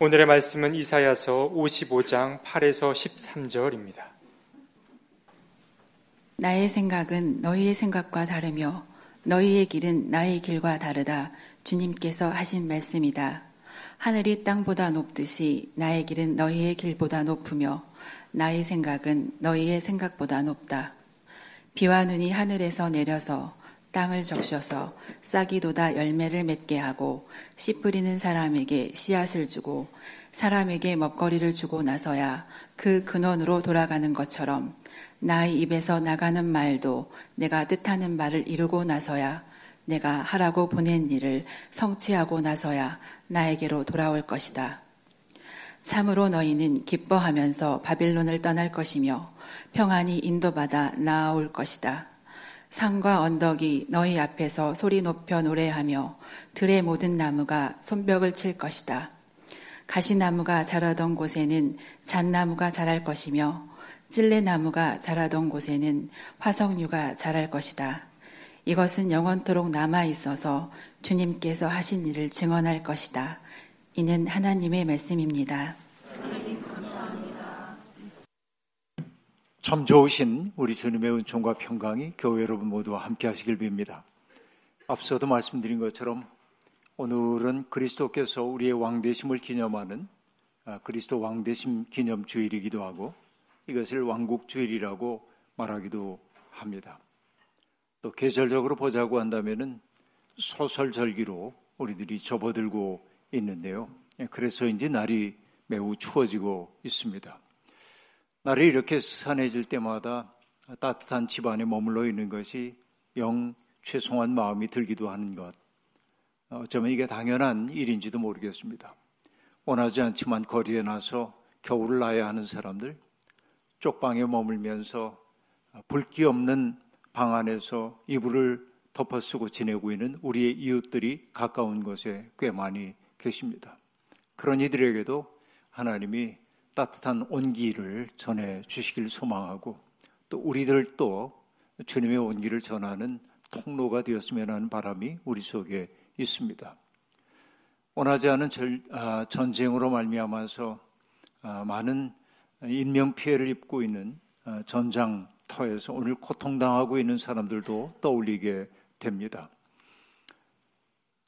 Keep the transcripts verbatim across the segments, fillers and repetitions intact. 오늘의 말씀은 이사야서 오십오 장 팔에서 십삼 절입니다. 나의 생각은 너희의 생각과 다르며 너희의 길은 나의 길과 다르다. 주님께서 하신 말씀이다. 하늘이 땅보다 높듯이 나의 길은 너희의 길보다 높으며 나의 생각은 너희의 생각보다 높다. 비와 눈이 하늘에서 내려서 땅을 적셔서 싹이 돋아 열매를 맺게 하고 씨 뿌리는 사람에게 씨앗을 주고 사람에게 먹거리를 주고 나서야 그 근원으로 돌아가는 것처럼 나의 입에서 나가는 말도 내가 뜻하는 말을 이루고 나서야 내가 하라고 보낸 일을 성취하고 나서야 나에게로 돌아올 것이다. 참으로 너희는 기뻐하면서 바벨론을 떠날 것이며 평안히 인도받아 나아올 것이다. 산과 언덕이 너희 앞에서 소리 높여 노래하며 들의 모든 나무가 손뼉을 칠 것이다. 가시나무가 자라던 곳에는 잣나무가 자랄 것이며 찔레나무가 자라던 곳에는 화석류가 자랄 것이다. 이것은 영원토록 남아있어서 주님께서 하신 일을 증언할 것이다. 이는 하나님의 말씀입니다. 하나님 감사합니다. 참 좋으신 우리 주님의 은총과 평강이 교회 여러분 모두와 함께 하시길 빕니다. 앞서도 말씀드린 것처럼 오늘은 그리스도께서 우리의 왕되심을 기념하는 그리스도 왕되심 기념주일이기도 하고 이것을 왕국주일이라고 말하기도 합니다. 또 계절적으로 보자고 한다면은 소설절기로 우리들이 접어들고 있는데요. 그래서인지 날이 매우 추워지고 있습니다. 날이 이렇게 스산해질 때마다 따뜻한 집 안에 머물러 있는 것이 영 죄송한 마음이 들기도 하는 것. 어쩌면 이게 당연한 일인지도 모르겠습니다. 원하지 않지만 거리에 나서 겨울을 나야 하는 사람들, 쪽방에 머물면서 불기 없는 방 안에서 이불을 덮어 쓰고 지내고 있는 우리의 이웃들이 가까운 곳에 꽤 많이 계십니다. 그런 이들에게도 하나님이 따뜻한 온기를 전해 주시길 소망하고 또 우리들도 주님의 온기를 전하는 통로가 되었으면 하는 바람이 우리 속에 있습니다. 원하지 않은 절, 아, 전쟁으로 말미암아서 아, 많은 인명피해를 입고 있는 아, 전장터에서 오늘 고통당하고 있는 사람들도 떠올리게 됩니다.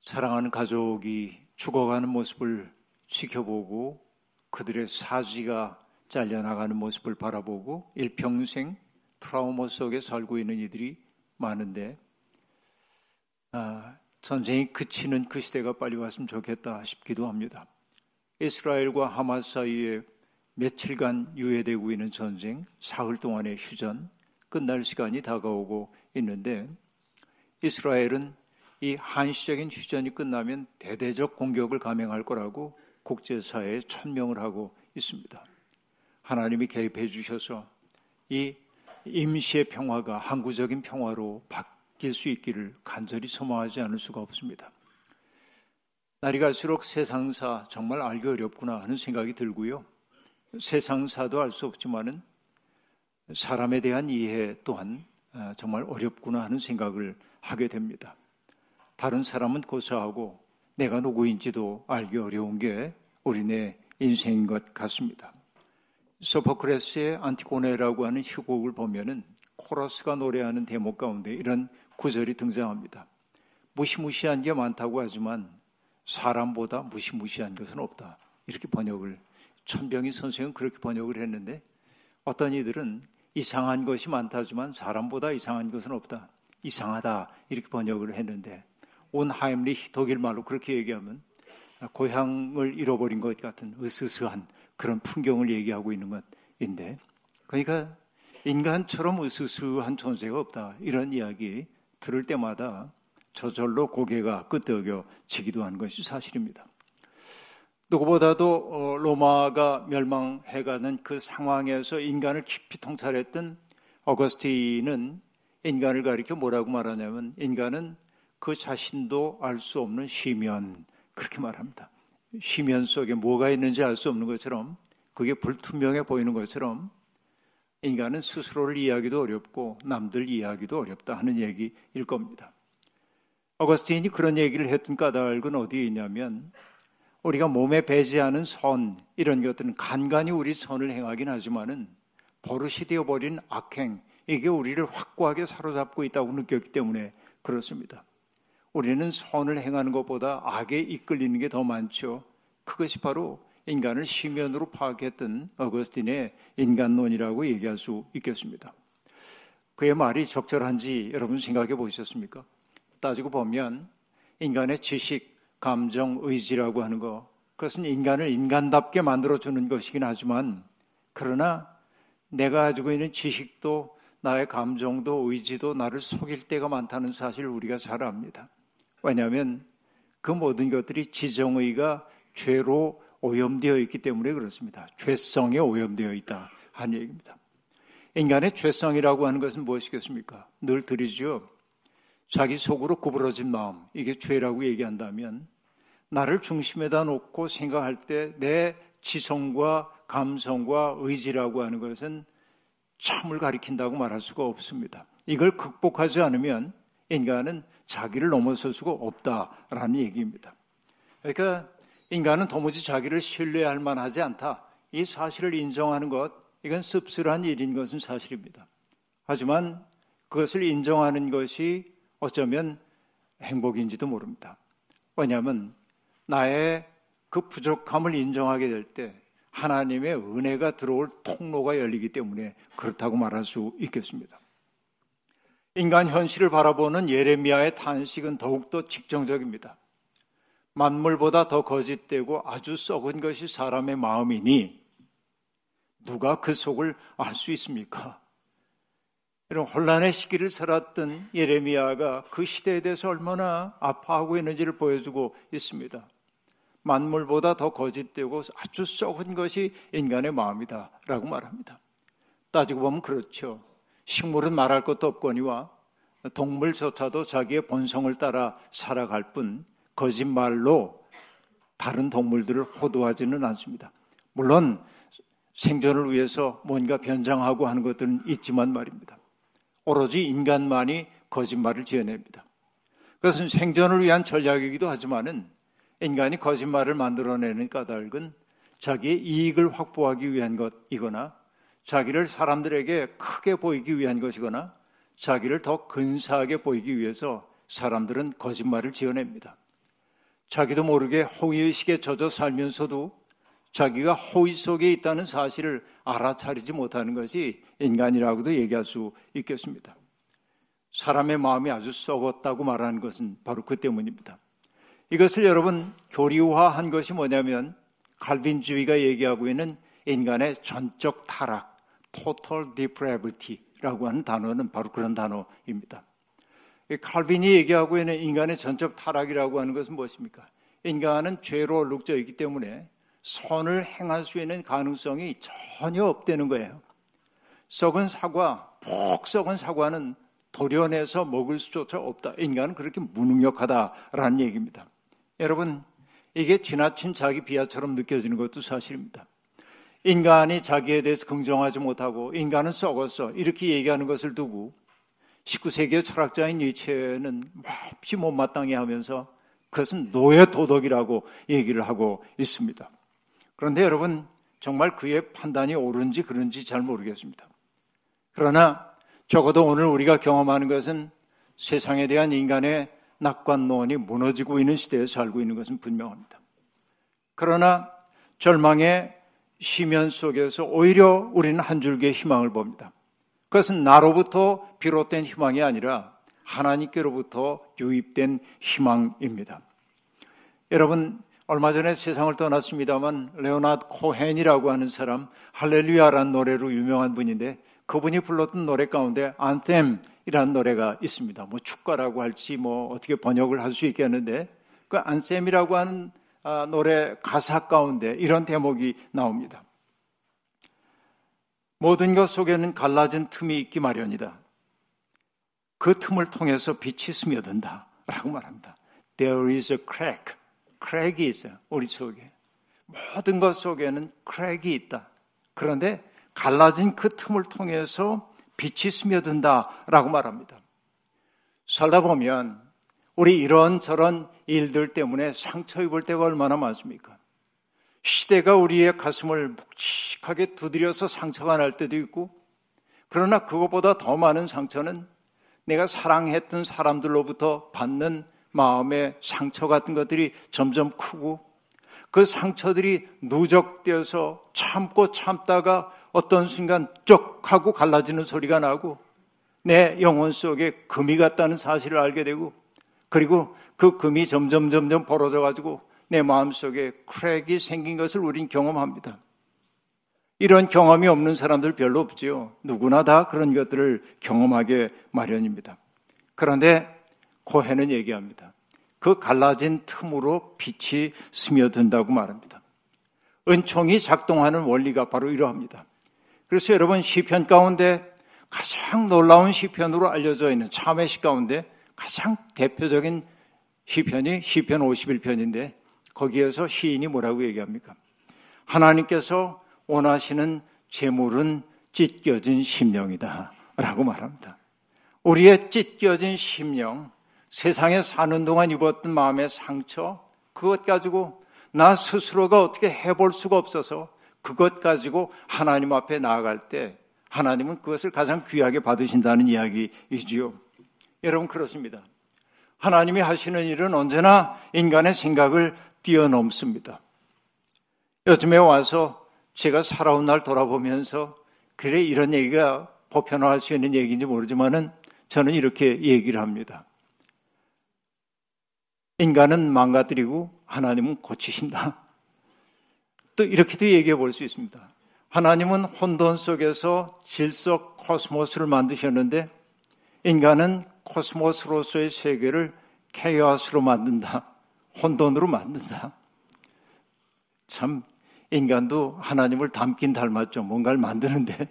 사랑하는 가족이 죽어가는 모습을 지켜보고 그들의 사지가 잘려나가는 모습을 바라보고 일평생 트라우마 속에 살고 있는 이들이 많은데 아, 전쟁이 그치는 그 시대가 빨리 왔으면 좋겠다 싶기도 합니다. 이스라엘과 하마스 사이에 며칠간 유예되고 있는 전쟁, 사흘 동안의 휴전, 끝날 시간이 다가오고 있는데 이스라엘은 이 한시적인 휴전이 끝나면 대대적 공격을 감행할 거라고 국제사회에 천명을 하고 있습니다. 하나님이 개입해 주셔서 이 임시의 평화가 항구적인 평화로 바뀔 수 있기를 간절히 소망하지 않을 수가 없습니다. 날이 갈수록 세상사 정말 알기 어렵구나 하는 생각이 들고요. 세상사도 알 수 없지만은 사람에 대한 이해 또한 정말 어렵구나 하는 생각을 하게 됩니다. 다른 사람은 고사하고 내가 누구인지도 알기 어려운 게 우리네 인생인 것 같습니다. 소포크레스의 안티고네라고 하는 희곡을 보면은 코러스가 노래하는 대목 가운데 이런 구절이 등장합니다. 무시무시한 게 많다고 하지만 사람보다 무시무시한 것은 없다. 이렇게 번역을 천병희 선생은 그렇게 번역을 했는데 어떤 이들은 이상한 것이 많다지만 사람보다 이상한 것은 없다. 이상하다 이렇게 번역을 했는데 온 하임리히 독일말로 그렇게 얘기하면 고향을 잃어버린 것 같은 으스스한 그런 풍경을 얘기하고 있는 것인데 그러니까 인간처럼 으스스한 존재가 없다 이런 이야기 들을 때마다 저절로 고개가 끄덕여지기도 하는 것이 사실입니다. 누구보다도 로마가 멸망해가는 그 상황에서 인간을 깊이 통찰했던 어거스틴은 인간을 가리켜 뭐라고 말하냐면 인간은 그 자신도 알 수 없는 시면 그렇게 말합니다. 시면 속에 뭐가 있는지 알 수 없는 것처럼 그게 불투명해 보이는 것처럼 인간은 스스로를 이해하기도 어렵고 남들 이해하기도 어렵다 하는 얘기일 겁니다. 어거스틴이 그런 얘기를 했던 까닭은 어디에 있냐면 우리가 몸에 배제하는 선, 이런 것들은 간간히 우리 선을 행하긴 하지만은 버릇이 되어버린 악행, 이게 우리를 확고하게 사로잡고 있다고 느꼈기 때문에 그렇습니다. 우리는 선을 행하는 것보다 악에 이끌리는 게 더 많죠. 그것이 바로 인간을 심연으로 파악했던 어거스틴의 인간론이라고 얘기할 수 있겠습니다. 그의 말이 적절한지 여러분 생각해 보셨습니까? 따지고 보면 인간의 지식, 감정, 의지라고 하는 것, 그것은 인간을 인간답게 만들어주는 것이긴 하지만, 그러나 내가 가지고 있는 지식도 나의 감정도 의지도 나를 속일 때가 많다는 사실을 우리가 잘 압니다. 왜냐하면 그 모든 것들이 지정의가 죄로 오염되어 있기 때문에 그렇습니다. 죄성에 오염되어 있다 하는 얘기입니다. 인간의 죄성이라고 하는 것은 무엇이겠습니까? 늘 들이죠. 자기 속으로 구부러진 마음, 이게 죄라고 얘기한다면 나를 중심에다 놓고 생각할 때 내 지성과 감성과 의지라고 하는 것은 참을 가리킨다고 말할 수가 없습니다. 이걸 극복하지 않으면 인간은 자기를 넘어설 수가 없다라는 얘기입니다. 그러니까 인간은 도무지 자기를 신뢰할 만하지 않다. 이 사실을 인정하는 것, 이건 씁쓸한 일인 것은 사실입니다. 하지만 그것을 인정하는 것이 어쩌면 행복인지도 모릅니다. 왜냐하면 나의 그 부족함을 인정하게 될 때 하나님의 은혜가 들어올 통로가 열리기 때문에 그렇다고 말할 수 있겠습니다. 인간 현실을 바라보는 예레미야의 탄식은 더욱더 직정적입니다. 만물보다 더 거짓되고 아주 썩은 것이 사람의 마음이니 누가 그 속을 알 수 있습니까? 이런 혼란의 시기를 살았던 예레미야가 그 시대에 대해서 얼마나 아파하고 있는지를 보여주고 있습니다. 만물보다 더 거짓되고 아주 썩은 것이 인간의 마음이다 라고 말합니다. 따지고 보면 그렇죠. 식물은 말할 것도 없거니와 동물조차도 자기의 본성을 따라 살아갈 뿐 거짓말로 다른 동물들을 호도하지는 않습니다. 물론 생존을 위해서 뭔가 변장하고 하는 것들은 있지만 말입니다. 오로지 인간만이 거짓말을 지어냅니다. 그것은 생존을 위한 전략이기도 하지만은 인간이 거짓말을 만들어내는 까닭은 자기의 이익을 확보하기 위한 것이거나 자기를 사람들에게 크게 보이기 위한 것이거나 자기를 더 근사하게 보이기 위해서 사람들은 거짓말을 지어냅니다. 자기도 모르게 호의의식에 젖어 살면서도 자기가 호의 속에 있다는 사실을 알아차리지 못하는 것이 인간이라고도 얘기할 수 있겠습니다. 사람의 마음이 아주 썩었다고 말하는 것은 바로 그 때문입니다. 이것을 여러분 교리화한 것이 뭐냐면 칼빈주의가 얘기하고 있는 인간의 전적 타락, total depravity라고 하는 단어는 바로 그런 단어입니다. 칼빈이 얘기하고 있는 인간의 전적 타락이라고 하는 것은 무엇입니까? 인간은 죄로 얼룩져 있기 때문에 선을 행할 수 있는 가능성이 전혀 없다는 거예요. 썩은 사과, 푹 썩은 사과는 도려내서 먹을 수조차 없다. 인간은 그렇게 무능력하다라는 얘기입니다. 여러분, 이게 지나친 자기 비하처럼 느껴지는 것도 사실입니다. 인간이 자기에 대해서 긍정하지 못하고 인간은 썩었어 이렇게 얘기하는 것을 두고 십구 세기의 철학자인 니체는 몹시 못마땅해 하면서 그것은 노예 도덕이라고 얘기를 하고 있습니다. 그런데 여러분, 정말 그의 판단이 옳은지 그런지 잘 모르겠습니다. 그러나 적어도 오늘 우리가 경험하는 것은 세상에 대한 인간의 낙관론이 무너지고 있는 시대에 살고 있는 것은 분명합니다. 그러나 절망의 심연 속에서 오히려 우리는 한 줄기의 희망을 봅니다. 그것은 나로부터 비롯된 희망이 아니라 하나님께로부터 유입된 희망입니다. 여러분, 얼마 전에 세상을 떠났습니다만 레오나드 코헨이라고 하는 사람, 할렐루야라는 노래로 유명한 분인데 그분이 불렀던 노래 가운데 안셈이라는 노래가 있습니다. 뭐 축가라고 할지 뭐 어떻게 번역을 할 수 있겠는데 그 안셈이라고 하는 아, 노래 가사 가운데 이런 대목이 나옵니다. 모든 것 속에는 갈라진 틈이 있기 마련이다. 그 틈을 통해서 빛이 스며든다 라고 말합니다. There is a crack. crack이 있어요. 우리 속에. 모든 것 속에는 crack이 있다. 그런데 갈라진 그 틈을 통해서 빛이 스며든다 라고 말합니다. 살다 보면 우리 이런저런 일들 때문에 상처 입을 때가 얼마나 많습니까? 시대가 우리의 가슴을 묵직하게 두드려서 상처가 날 때도 있고, 그러나 그것보다 더 많은 상처는 내가 사랑했던 사람들로부터 받는 마음의 상처 같은 것들이 점점 크고, 그 상처들이 누적되어서 참고 참다가 어떤 순간 쩍 하고 갈라지는 소리가 나고, 내 영혼 속에 금이 갔다는 사실을 알게 되고, 그리고 그 금이 점점 점점 벌어져가지고 내 마음속에 크랙이 생긴 것을 우린 경험합니다. 이런 경험이 없는 사람들 별로 없지요. 누구나 다 그런 것들을 경험하게 마련입니다. 그런데 고해는 얘기합니다. 그 갈라진 틈으로 빛이 스며든다고 말합니다. 은총이 작동하는 원리가 바로 이러합니다. 그래서 여러분, 시편 가운데 가장 놀라운 시편으로 알려져 있는 참회시 가운데 가장 대표적인 시편이 시편 오십일 편인데 거기에서 시인이 뭐라고 얘기합니까? 하나님께서 원하시는 재물은 찢겨진 심령이다 라고 말합니다. 우리의 찢겨진 심령, 세상에 사는 동안 입었던 마음의 상처, 그것 가지고 나 스스로가 어떻게 해볼 수가 없어서 그것 가지고 하나님 앞에 나아갈 때 하나님은 그것을 가장 귀하게 받으신다는 이야기이지요. 여러분, 그렇습니다. 하나님이 하시는 일은 언제나 인간의 생각을 뛰어넘습니다. 요즘에 와서 제가 살아온 날 돌아보면서 그래 이런 얘기가 보편화할 수 있는 얘기인지 모르지만은 저는 이렇게 얘기를 합니다. 인간은 망가뜨리고 하나님은 고치신다. 또 이렇게도 얘기해 볼 수 있습니다. 하나님은 혼돈 속에서 질서 코스모스를 만드셨는데 인간은 코스모스로서의 세계를 케이오스로 만든다. 혼돈으로 만든다. 참 인간도 하나님을 닮긴 닮았죠. 뭔가를 만드는데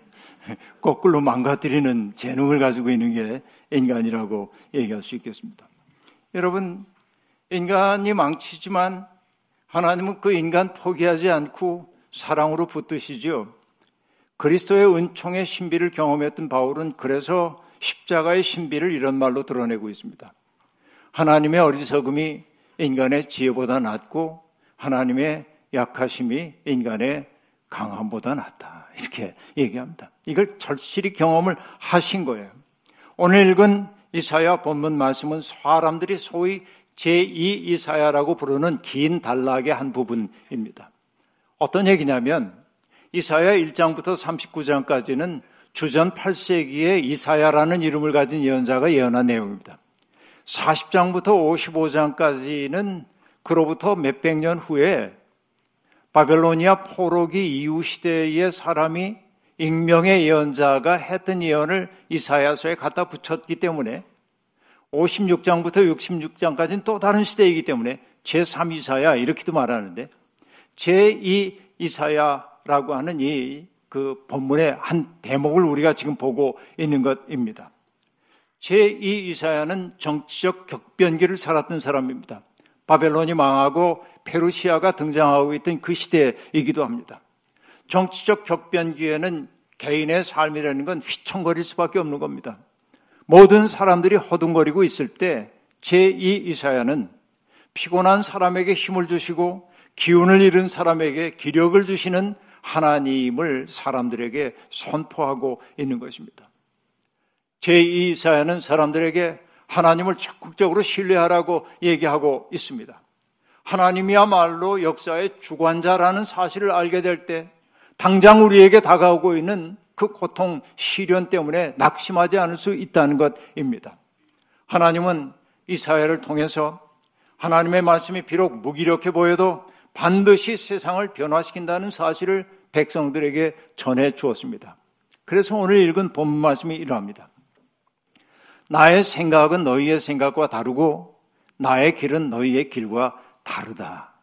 거꾸로 망가뜨리는 재능을 가지고 있는 게 인간이라고 얘기할 수 있겠습니다. 여러분, 인간이 망치지만 하나님은 그 인간 포기하지 않고 사랑으로 붙드시죠. 그리스도의 은총의 신비를 경험했던 바울은 그래서 십자가의 신비를 이런 말로 드러내고 있습니다. 하나님의 어리석음이 인간의 지혜보다 낫고 하나님의 약하심이 인간의 강함보다 낫다. 이렇게 얘기합니다. 이걸 절실히 경험을 하신 거예요. 오늘 읽은 이사야 본문 말씀은 사람들이 소위 제이 이사야라고 부르는 긴 단락의 한 부분입니다. 어떤 얘기냐면 이사야 일 장부터 삼십구 장까지는 주전 팔 세기에 이사야라는 이름을 가진 예언자가 예언한 내용입니다. 사십 장부터 오십오 장까지는 그로부터 몇백 년 후에 바벨로니아 포로기 이후 시대의 사람이 익명의 예언자가 했던 예언을 이사야서에 갖다 붙였기 때문에 오십육 장부터 육십육 장까지는 또 다른 시대이기 때문에 제삼 이사야 이렇게도 말하는데 제이 이사야라고 하는 이 그 본문의 한 대목을 우리가 지금 보고 있는 것입니다. 제이 이사야는 정치적 격변기를 살았던 사람입니다. 바벨론이 망하고 페르시아가 등장하고 있던 그 시대이기도 합니다. 정치적 격변기에는 개인의 삶이라는 건 휘청거릴 수밖에 없는 겁니다. 모든 사람들이 허둥거리고 있을 때 제이 이사야는 피곤한 사람에게 힘을 주시고 기운을 잃은 사람에게 기력을 주시는 하나님을 사람들에게 선포하고 있는 것입니다. 제이 이사야는 사람들에게 하나님을 적극적으로 신뢰하라고 얘기하고 있습니다. 하나님이야말로 역사의 주관자라는 사실을 알게 될 때 당장 우리에게 다가오고 있는 그 고통, 시련 때문에 낙심하지 않을 수 있다는 것입니다. 하나님은 이사야를 통해서 하나님의 말씀이 비록 무기력해 보여도 반드시 세상을 변화시킨다는 사실을 백성들에게 전해 주었습니다. 그래서 오늘 읽은 본문 말씀이 이러합니다. 나의 생각은 너희의 생각과 다르고 나의 길은 너희의 길과 다르다.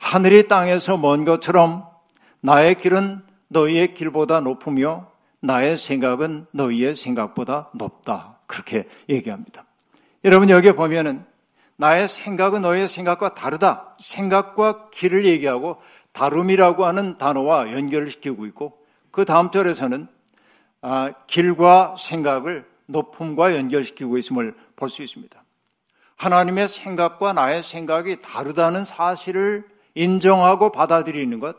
하늘이 땅에서 먼 것처럼 나의 길은 너희의 길보다 높으며 나의 생각은 너희의 생각보다 높다. 그렇게 얘기합니다. 여러분, 여기 보면은 나의 생각은 너희의 생각과 다르다. 생각과 길을 얘기하고 다름이라고 하는 단어와 연결을 시키고 있고, 그 다음 절에서는 아, 길과 생각을 높음과 연결시키고 있음을 볼 수 있습니다. 하나님의 생각과 나의 생각이 다르다는 사실을 인정하고 받아들이는 것,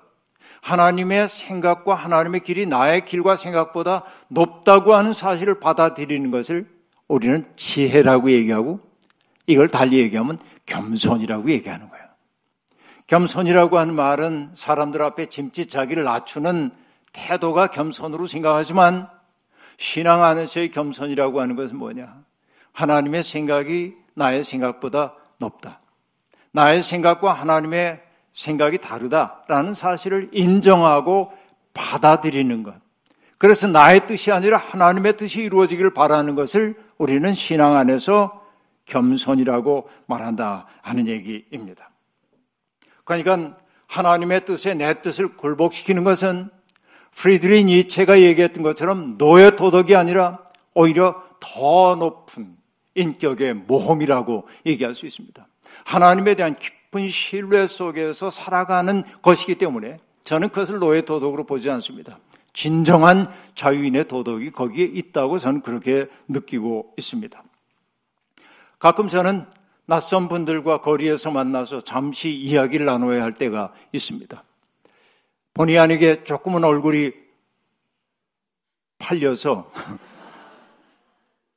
하나님의 생각과 하나님의 길이 나의 길과 생각보다 높다고 하는 사실을 받아들이는 것을 우리는 지혜라고 얘기하고, 이걸 달리 얘기하면 겸손이라고 얘기하는 거예요. 겸손이라고 하는 말은 사람들 앞에 짐짓 자기를 낮추는 태도가 겸손으로 생각하지만, 신앙 안에서의 겸손이라고 하는 것은 뭐냐? 하나님의 생각이 나의 생각보다 높다, 나의 생각과 하나님의 생각이 다르다라는 사실을 인정하고 받아들이는 것, 그래서 나의 뜻이 아니라 하나님의 뜻이 이루어지기를 바라는 것을 우리는 신앙 안에서 겸손이라고 말한다 하는 얘기입니다. 그러니까 하나님의 뜻에 내 뜻을 굴복시키는 것은 프리드리히 니체가 얘기했던 것처럼 노예 도덕이 아니라 오히려 더 높은 인격의 모험이라고 얘기할 수 있습니다. 하나님에 대한 깊은 신뢰 속에서 살아가는 것이기 때문에 저는 그것을 노예 도덕으로 보지 않습니다. 진정한 자유인의 도덕이 거기에 있다고 저는 그렇게 느끼고 있습니다. 가끔 저는 낯선 분들과 거리에서 만나서 잠시 이야기를 나눠야 할 때가 있습니다. 본의 아니게 조금은 얼굴이 팔려서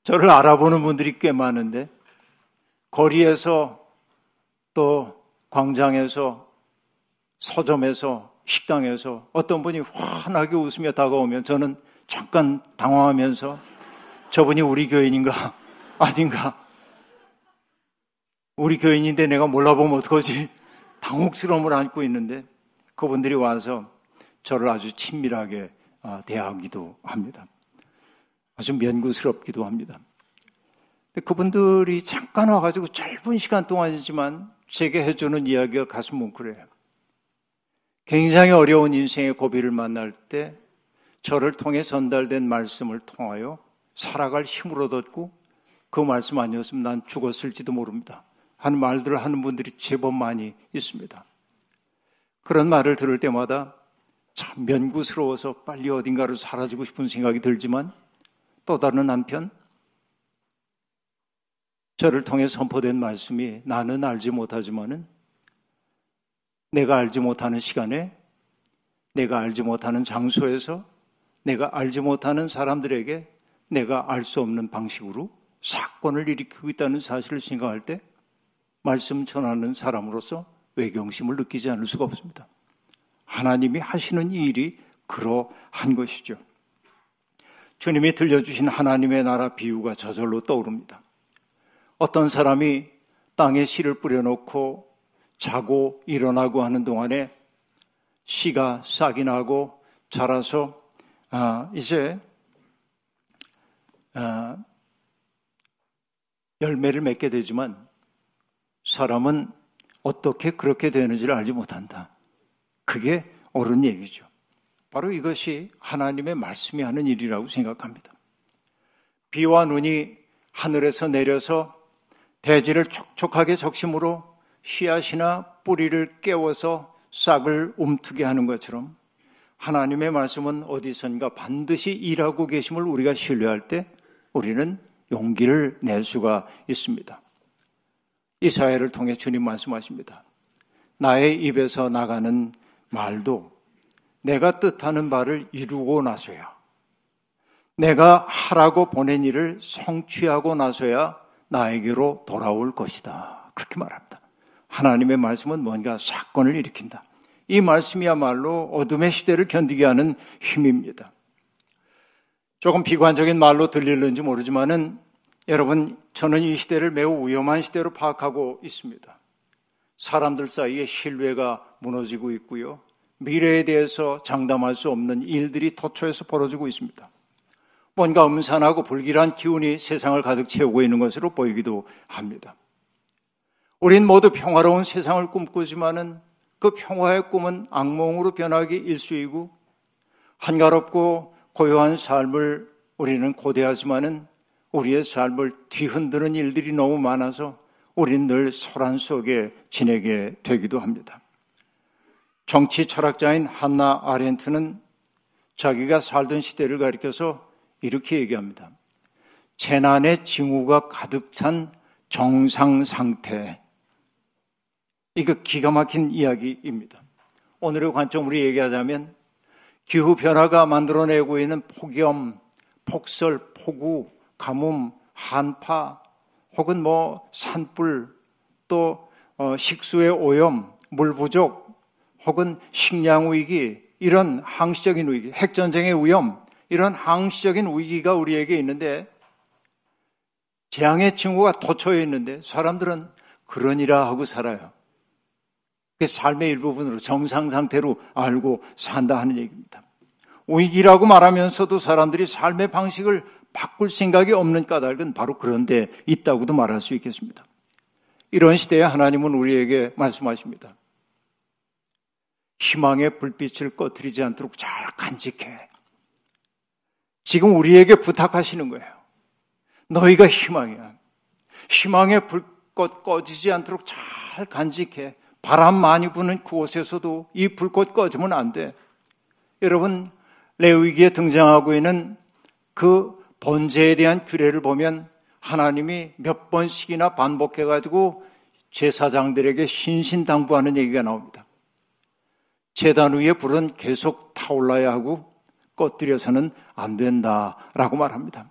저를 알아보는 분들이 꽤 많은데, 거리에서 또 광장에서 서점에서 식당에서 어떤 분이 환하게 웃으며 다가오면 저는 잠깐 당황하면서 저분이 우리 교인인가 아닌가, 우리 교인인데 내가 몰라보면 어떡하지, 당혹스러움을 안고 있는데 그분들이 와서 저를 아주 친밀하게 대하기도 합니다. 아주 면구스럽기도 합니다. 근데 그분들이 잠깐 와가지고 짧은 시간 동안이지만 제게 해주는 이야기가 가슴 뭉클해요. 굉장히 어려운 인생의 고비를 만날 때 저를 통해 전달된 말씀을 통하여 살아갈 힘을 얻었고, 그 말씀 아니었으면 난 죽었을지도 모릅니다 하는 말들을 하는 분들이 제법 많이 있습니다. 그런 말을 들을 때마다 참 면구스러워서 빨리 어딘가로 사라지고 싶은 생각이 들지만, 또 다른 한편 저를 통해 선포된 말씀이 나는 알지 못하지만은 내가 알지 못하는 시간에, 내가 알지 못하는 장소에서, 내가 알지 못하는 사람들에게 내가 알 수 없는 방식으로 사건을 일으키고 있다는 사실을 생각할 때 말씀 전하는 사람으로서 외경심을 느끼지 않을 수가 없습니다. 하나님이 하시는 이 일이 그러한 것이죠. 주님이 들려주신 하나님의 나라 비유가 저절로 떠오릅니다. 어떤 사람이 땅에 씨를 뿌려놓고 자고 일어나고 하는 동안에 씨가 싹이 나고 자라서 아, 이제 아, 열매를 맺게 되지만 사람은 어떻게 그렇게 되는지를 알지 못한다. 그게 옳은 얘기죠. 바로 이것이 하나님의 말씀이 하는 일이라고 생각합니다. 비와 눈이 하늘에서 내려서 대지를 촉촉하게 적심으로 씨앗이나 뿌리를 깨워서 싹을 움트게 하는 것처럼, 하나님의 말씀은 어디선가 반드시 일하고 계심을 우리가 신뢰할 때 우리는 용기를 낼 수가 있습니다. 이사야를 통해 주님 말씀하십니다. 나의 입에서 나가는 말도 내가 뜻하는 바를 이루고 나서야, 내가 하라고 보낸 일을 성취하고 나서야 나에게로 돌아올 것이다. 그렇게 말합니다. 하나님의 말씀은 뭔가 사건을 일으킨다. 이 말씀이야말로 어둠의 시대를 견디게 하는 힘입니다. 조금 비관적인 말로 들릴는지 모르지만은 여러분, 저는 이 시대를 매우 위험한 시대로 파악하고 있습니다. 사람들 사이에 신뢰가 무너지고 있고요, 미래에 대해서 장담할 수 없는 일들이 도처에서 벌어지고 있습니다. 뭔가 음산하고 불길한 기운이 세상을 가득 채우고 있는 것으로 보이기도 합니다. 우린 모두 평화로운 세상을 꿈꾸지만은 그 평화의 꿈은 악몽으로 변하기 일쑤이고, 한가롭고 고요한 삶을 우리는 고대하지만은 우리의 삶을 뒤흔드는 일들이 너무 많아서 우린 늘 소란 속에 지내게 되기도 합니다. 정치 철학자인 한나 아렌트는 자기가 살던 시대를 가리켜서 이렇게 얘기합니다. 재난의 징후가 가득 찬 정상 상태. 이거 기가 막힌 이야기입니다. 오늘의 관점으로 얘기하자면 기후변화가 만들어내고 있는 폭염, 폭설, 폭우, 가뭄, 한파, 혹은 뭐 산불, 또 식수의 오염, 물 부족, 혹은 식량 위기, 이런 항시적인 위기, 핵전쟁의 위험, 이런 항시적인 위기가 우리에게 있는데, 재앙의 징후가 도처에 있는데 사람들은 그러니라 하고 살아요. 그게 삶의 일부분으로 정상 상태로 알고 산다 하는 얘기입니다. 위기라고 말하면서도 사람들이 삶의 방식을 바꿀 생각이 없는 까닭은 바로 그런 데 있다고도 말할 수 있겠습니다. 이런 시대에 하나님은 우리에게 말씀하십니다. 희망의 불빛을 꺼뜨리지 않도록 잘 간직해. 지금 우리에게 부탁하시는 거예요. 너희가 희망이야. 희망의 불꽃 꺼지지 않도록 잘 간직해. 바람 많이 부는 그곳에서도 이 불꽃 꺼지면 안 돼. 여러분, 레위기에 등장하고 있는 그 번제에 대한 규례를 보면 하나님이 몇 번씩이나 반복해가지고 제사장들에게 신신당부하는 얘기가 나옵니다. 제단 위에 불은 계속 타올라야 하고 꺼뜨려서는 안 된다라고 말합니다.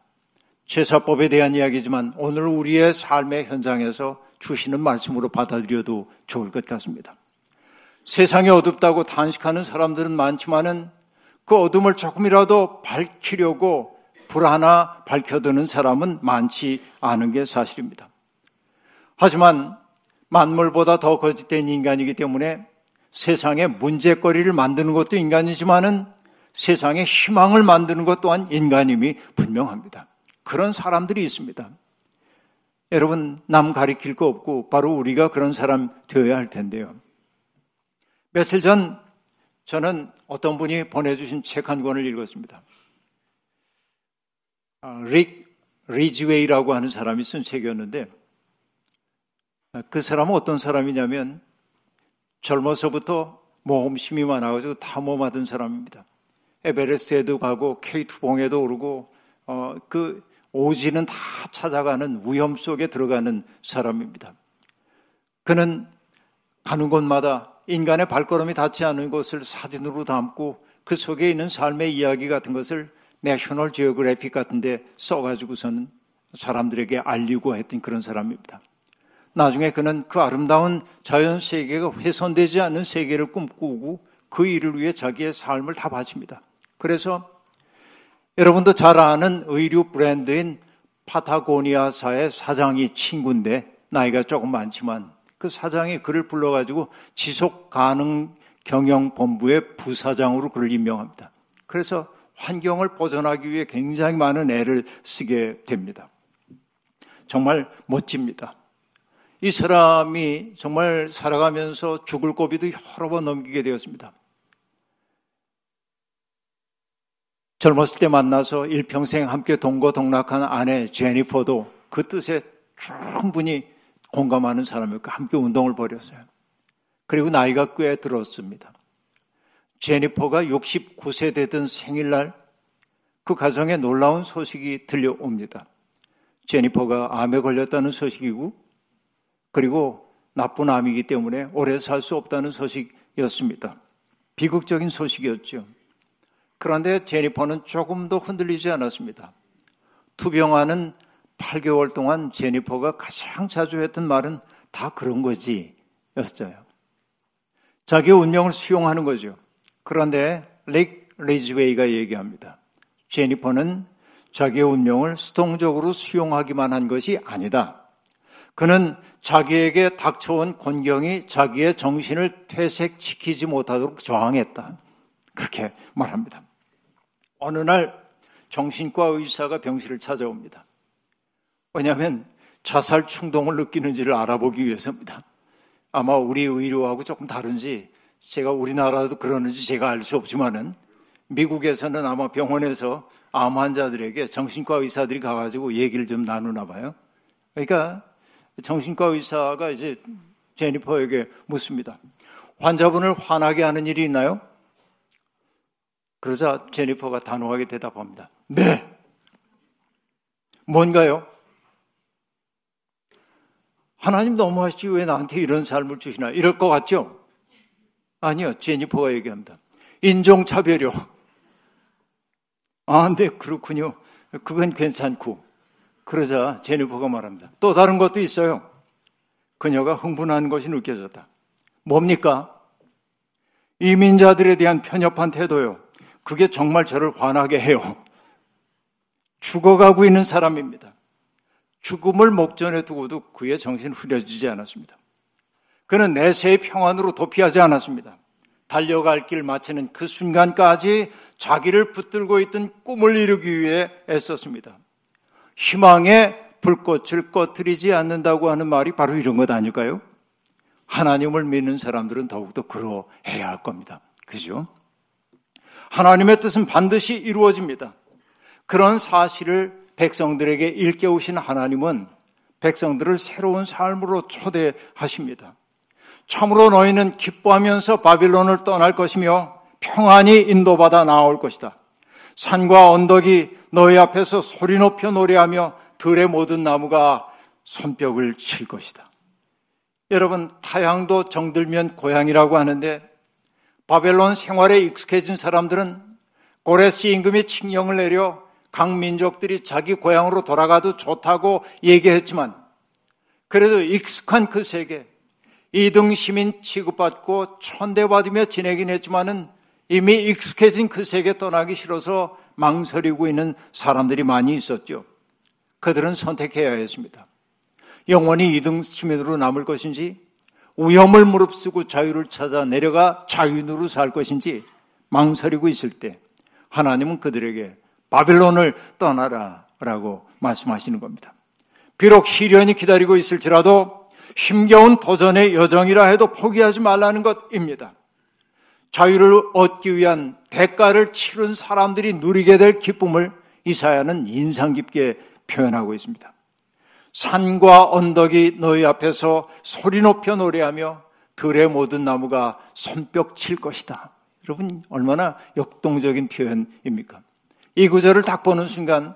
제사법에 대한 이야기지만 오늘 우리의 삶의 현장에서 주시는 말씀으로 받아들여도 좋을 것 같습니다. 세상이 어둡다고 단식하는 사람들은 많지만은 그 어둠을 조금이라도 밝히려고 불 하나 밝혀두는 사람은 많지 않은 게 사실입니다. 하지만 만물보다 더 거짓된 인간이기 때문에 세상에 문제거리를 만드는 것도 인간이지만은 세상에 희망을 만드는 것 또한 인간임이 분명합니다. 그런 사람들이 있습니다. 여러분, 남 가리킬 거 없고 바로 우리가 그런 사람 되어야 할 텐데요. 며칠 전 저는 어떤 분이 보내주신 책 한 권을 읽었습니다. 릭 리즈웨이라고 하는 사람이 쓴 책이었는데 그 사람은 어떤 사람이냐면 젊어서부터 모험심이 많아가지고 탐험하던 사람입니다. 에베레스트에도 가고 케이투봉에도 오르고 어, 그 오지는 다 찾아가는 위험 속에 들어가는 사람입니다. 그는 가는 곳마다 인간의 발걸음이 닿지 않은 곳을 사진으로 담고 그 속에 있는 삶의 이야기 같은 것을 내셔널 지오그래픽 같은 데 써가지고서는 사람들에게 알리고 했던 그런 사람입니다. 나중에 그는 그 아름다운 자연 세계가 훼손되지 않는 세계를 꿈꾸고 그 일을 위해 자기의 삶을 다 바칩니다. 그래서 여러분도 잘 아는 의류 브랜드인 파타고니아사의 사장이 친구인데 나이가 조금 많지만 그 사장이 그를 불러가지고 지속가능경영본부의 부사장으로 그를 임명합니다. 그래서 환경을 보존하기 위해 굉장히 많은 애를 쓰게 됩니다. 정말 멋집니다. 이 사람이 정말 살아가면서 죽을 고비도 여러 번 넘기게 되었습니다. 젊었을 때 만나서 일평생 함께 동거동락한 아내 제니퍼도 그 뜻에 충분히 공감하는 사람이었고 함께 운동을 벌였어요. 그리고 나이가 꽤 들었습니다. 제니퍼가 육십구 세 되던 생일날 그 가정에 놀라운 소식이 들려옵니다. 제니퍼가 암에 걸렸다는 소식이고 그리고 나쁜 암이기 때문에 오래 살 수 없다는 소식이었습니다. 비극적인 소식이었죠. 그런데 제니퍼는 조금도 흔들리지 않았습니다. 투병하는 팔 개월 동안 제니퍼가 가장 자주 했던 말은 다 그런 거지 였어요. 자기의 운명을 수용하는 거죠. 그런데 릭 리즈웨이가 얘기합니다. 제니퍼는 자기의 운명을 수동적으로 수용하기만 한 것이 아니다. 그는 자기에게 닥쳐온 곤경이 자기의 정신을 퇴색시키지 못하도록 저항했다. 그렇게 말합니다. 어느 날 정신과 의사가 병실을 찾아옵니다. 왜냐하면 자살 충동을 느끼는지를 알아보기 위해서입니다. 아마 우리 의료하고 조금 다른지 제가 우리나라도 그러는지 제가 알 수 없지만은 미국에서는 아마 병원에서 암 환자들에게 정신과 의사들이 가가지고 얘기를 좀 나누나 봐요. 그러니까 정신과 의사가 이제 제니퍼에게 묻습니다. 환자분을 화나게 하는 일이 있나요? 그러자 제니퍼가 단호하게 대답합니다. 네. 뭔가요? 하나님 너무하시지 왜 나한테 이런 삶을 주시나 이럴 것 같죠? 아니요. 제니퍼가 얘기합니다. 인종차별이요. 아, 네, 그렇군요. 그건 괜찮고. 그러자 제니퍼가 말합니다. 또 다른 것도 있어요. 그녀가 흥분한 것이 느껴졌다. 뭡니까? 이민자들에 대한 편협한 태도요. 그게 정말 저를 화나게 해요. 죽어가고 있는 사람입니다. 죽음을 목전에 두고도 그의 정신은 흐려지지 않았습니다. 그는 내세의 평안으로 도피하지 않았습니다. 달려갈 길 마치는 그 순간까지 자기를 붙들고 있던 꿈을 이루기 위해 애썼습니다. 희망의 불꽃을 꺼뜨리지 않는다고 하는 말이 바로 이런 것 아닐까요? 하나님을 믿는 사람들은 더욱더 그러해야 할 겁니다. 그죠? 하나님의 뜻은 반드시 이루어집니다. 그런 사실을 백성들에게 일깨우신 하나님은 백성들을 새로운 삶으로 초대하십니다. 참으로 너희는 기뻐하면서 바빌론을 떠날 것이며 평안히 인도받아 나올 것이다. 산과 언덕이 너희 앞에서 소리 높여 노래하며 들의 모든 나무가 손뼉을 칠 것이다. 여러분, 타향도 정들면 고향이라고 하는데 바벨론 생활에 익숙해진 사람들은 고레스 임금이 칙령을 내려 각 민족들이 자기 고향으로 돌아가도 좋다고 얘기했지만 그래도 익숙한 그 세계, 이등 시민 취급받고 천대받으며 지내긴 했지만은 이미 익숙해진 그 세계 떠나기 싫어서 망설이고 있는 사람들이 많이 있었죠. 그들은 선택해야 했습니다. 영원히 이등 시민으로 남을 것인지, 위험을 무릅쓰고 자유를 찾아 내려가 자유인으로 살 것인지 망설이고 있을 때 하나님은 그들에게 바빌론을 떠나라라고 말씀하시는 겁니다. 비록 시련이 기다리고 있을지라도 힘겨운 도전의 여정이라 해도 포기하지 말라는 것입니다. 자유를 얻기 위한 대가를 치른 사람들이 누리게 될 기쁨을 이사야는 인상 깊게 표현하고 있습니다. 산과 언덕이 너희 앞에서 소리 높여 노래하며 들의 모든 나무가 손뼉 칠 것이다. 여러분, 얼마나 역동적인 표현입니까? 이 구절을 딱 보는 순간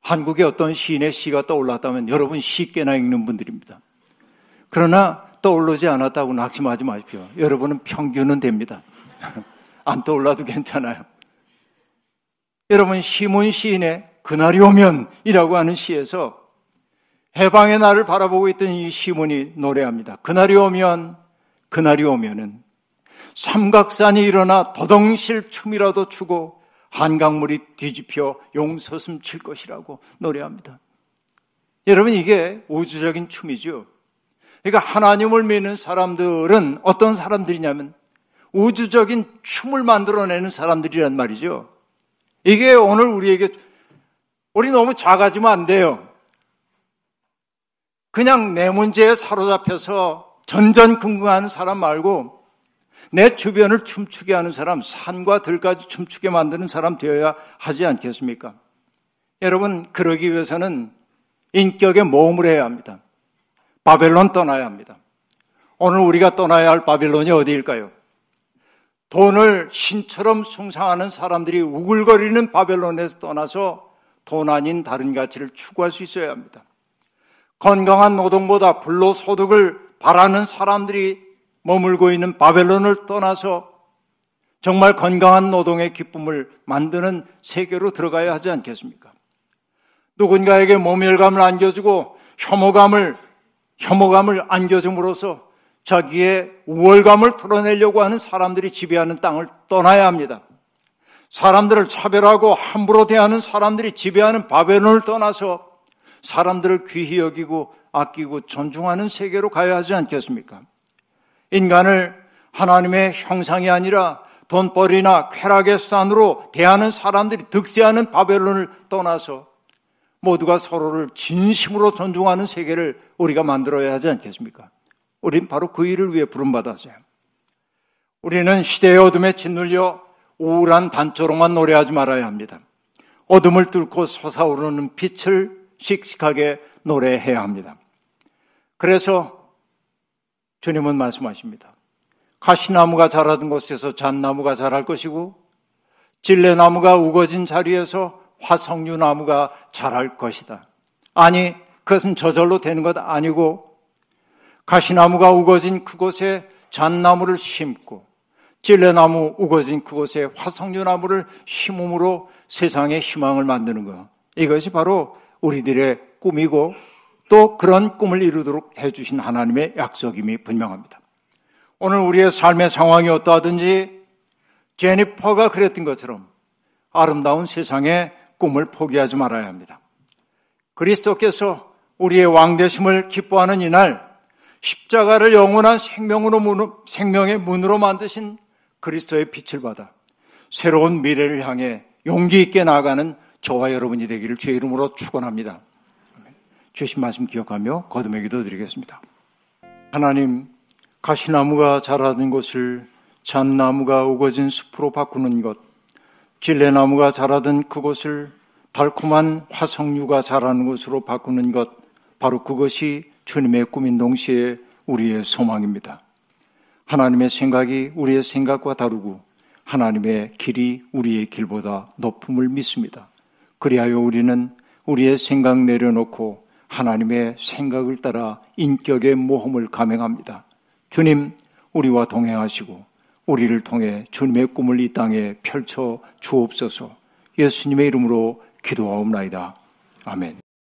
한국의 어떤 시인의 시가 떠올랐다면 여러분 시 꽤나 읽는 분들입니다. 그러나 떠오르지 않았다고 낙심하지 마십시오. 여러분은 평균은 됩니다. 안 떠올라도 괜찮아요. 여러분, 심훈 시인의 그날이 오면 이라고 하는 시에서 해방의 날을 바라보고 있던 이 시문이 노래합니다. 그날이 오면, 그날이 오면은 삼각산이 일어나 더덩실 춤이라도 추고 한강물이 뒤집혀 용서슴 칠 것이라고 노래합니다. 여러분, 이게 우주적인 춤이죠. 그러니까 하나님을 믿는 사람들은 어떤 사람들이냐면 우주적인 춤을 만들어내는 사람들이란 말이죠. 이게 오늘 우리에게, 우리 너무 작아지면 안 돼요. 그냥 내 문제에 사로잡혀서 전전긍긍하는 사람 말고 내 주변을 춤추게 하는 사람, 산과 들까지 춤추게 만드는 사람 되어야 하지 않겠습니까? 여러분, 그러기 위해서는 인격에 모험을 해야 합니다. 바벨론 떠나야 합니다. 오늘 우리가 떠나야 할 바벨론이 어디일까요? 돈을 신처럼 숭상하는 사람들이 우글거리는 바벨론에서 떠나서 돈 아닌 다른 가치를 추구할 수 있어야 합니다. 건강한 노동보다 불로소득을 바라는 사람들이 머물고 있는 바벨론을 떠나서 정말 건강한 노동의 기쁨을 만드는 세계로 들어가야 하지 않겠습니까? 누군가에게 모멸감을 안겨주고 혐오감을, 혐오감을 안겨줌으로써 자기의 우월감을 드러내려고 하는 사람들이 지배하는 땅을 떠나야 합니다. 사람들을 차별하고 함부로 대하는 사람들이 지배하는 바벨론을 떠나서 사람들을 귀히 여기고 아끼고 존중하는 세계로 가야 하지 않겠습니까? 인간을 하나님의 형상이 아니라 돈벌이나 쾌락의 수단으로 대하는 사람들이 득세하는 바벨론을 떠나서 모두가 서로를 진심으로 존중하는 세계를 우리가 만들어야 하지 않겠습니까? 우린 바로 그 일을 위해 부름받았어요. 우리는 시대의 어둠에 짓눌려 우울한 단초로만 노래하지 말아야 합니다. 어둠을 뚫고 솟아오르는 빛을 씩씩하게 노래해야 합니다. 그래서 주님은 말씀하십니다. 가시나무가 자라던 곳에서 잣나무가 자랄 것이고 진레나무가 우거진 자리에서 화석류나무가 자랄 것이다. 아니, 그것은 저절로 되는 것 아니고 가시나무가 우거진 그곳에 잣나무를 심고 찔레나무 우거진 그곳에 화석류나무를 심음으로 세상의 희망을 만드는 것. 이것이 바로 우리들의 꿈이고 또 그런 꿈을 이루도록 해주신 하나님의 약속임이 분명합니다. 오늘 우리의 삶의 상황이 어떠하든지 제니퍼가 그랬던 것처럼 아름다운 세상의 꿈을 포기하지 말아야 합니다. 그리스도께서 우리의 왕되심을 기뻐하는 이날 십자가를 영원한 생명으로 문, 생명의 문으로 만드신 그리스도의 빛을 받아 새로운 미래를 향해 용기 있게 나아가는 저와 여러분이 되기를 주의 이름으로 축원합니다. 주신 말씀 기억하며 거듭의 기도 드리겠습니다. 하나님, 가시나무가 자라는 곳을 잣나무가 우거진 숲으로 바꾸는 것, 찔레나무가 자라던 그곳을 달콤한 화석류가 자라는 곳으로 바꾸는 것, 바로 그것이 주님의 꿈인 동시에 우리의 소망입니다. 하나님의 생각이 우리의 생각과 다르고 하나님의 길이 우리의 길보다 높음을 믿습니다. 그리하여 우리는 우리의 생각 내려놓고 하나님의 생각을 따라 인격의 모험을 감행합니다. 주님, 우리와 동행하시고 우리를 통해 주님의 꿈을 이 땅에 펼쳐 주옵소서. 예수님의 이름으로 기도하옵나이다. 아멘.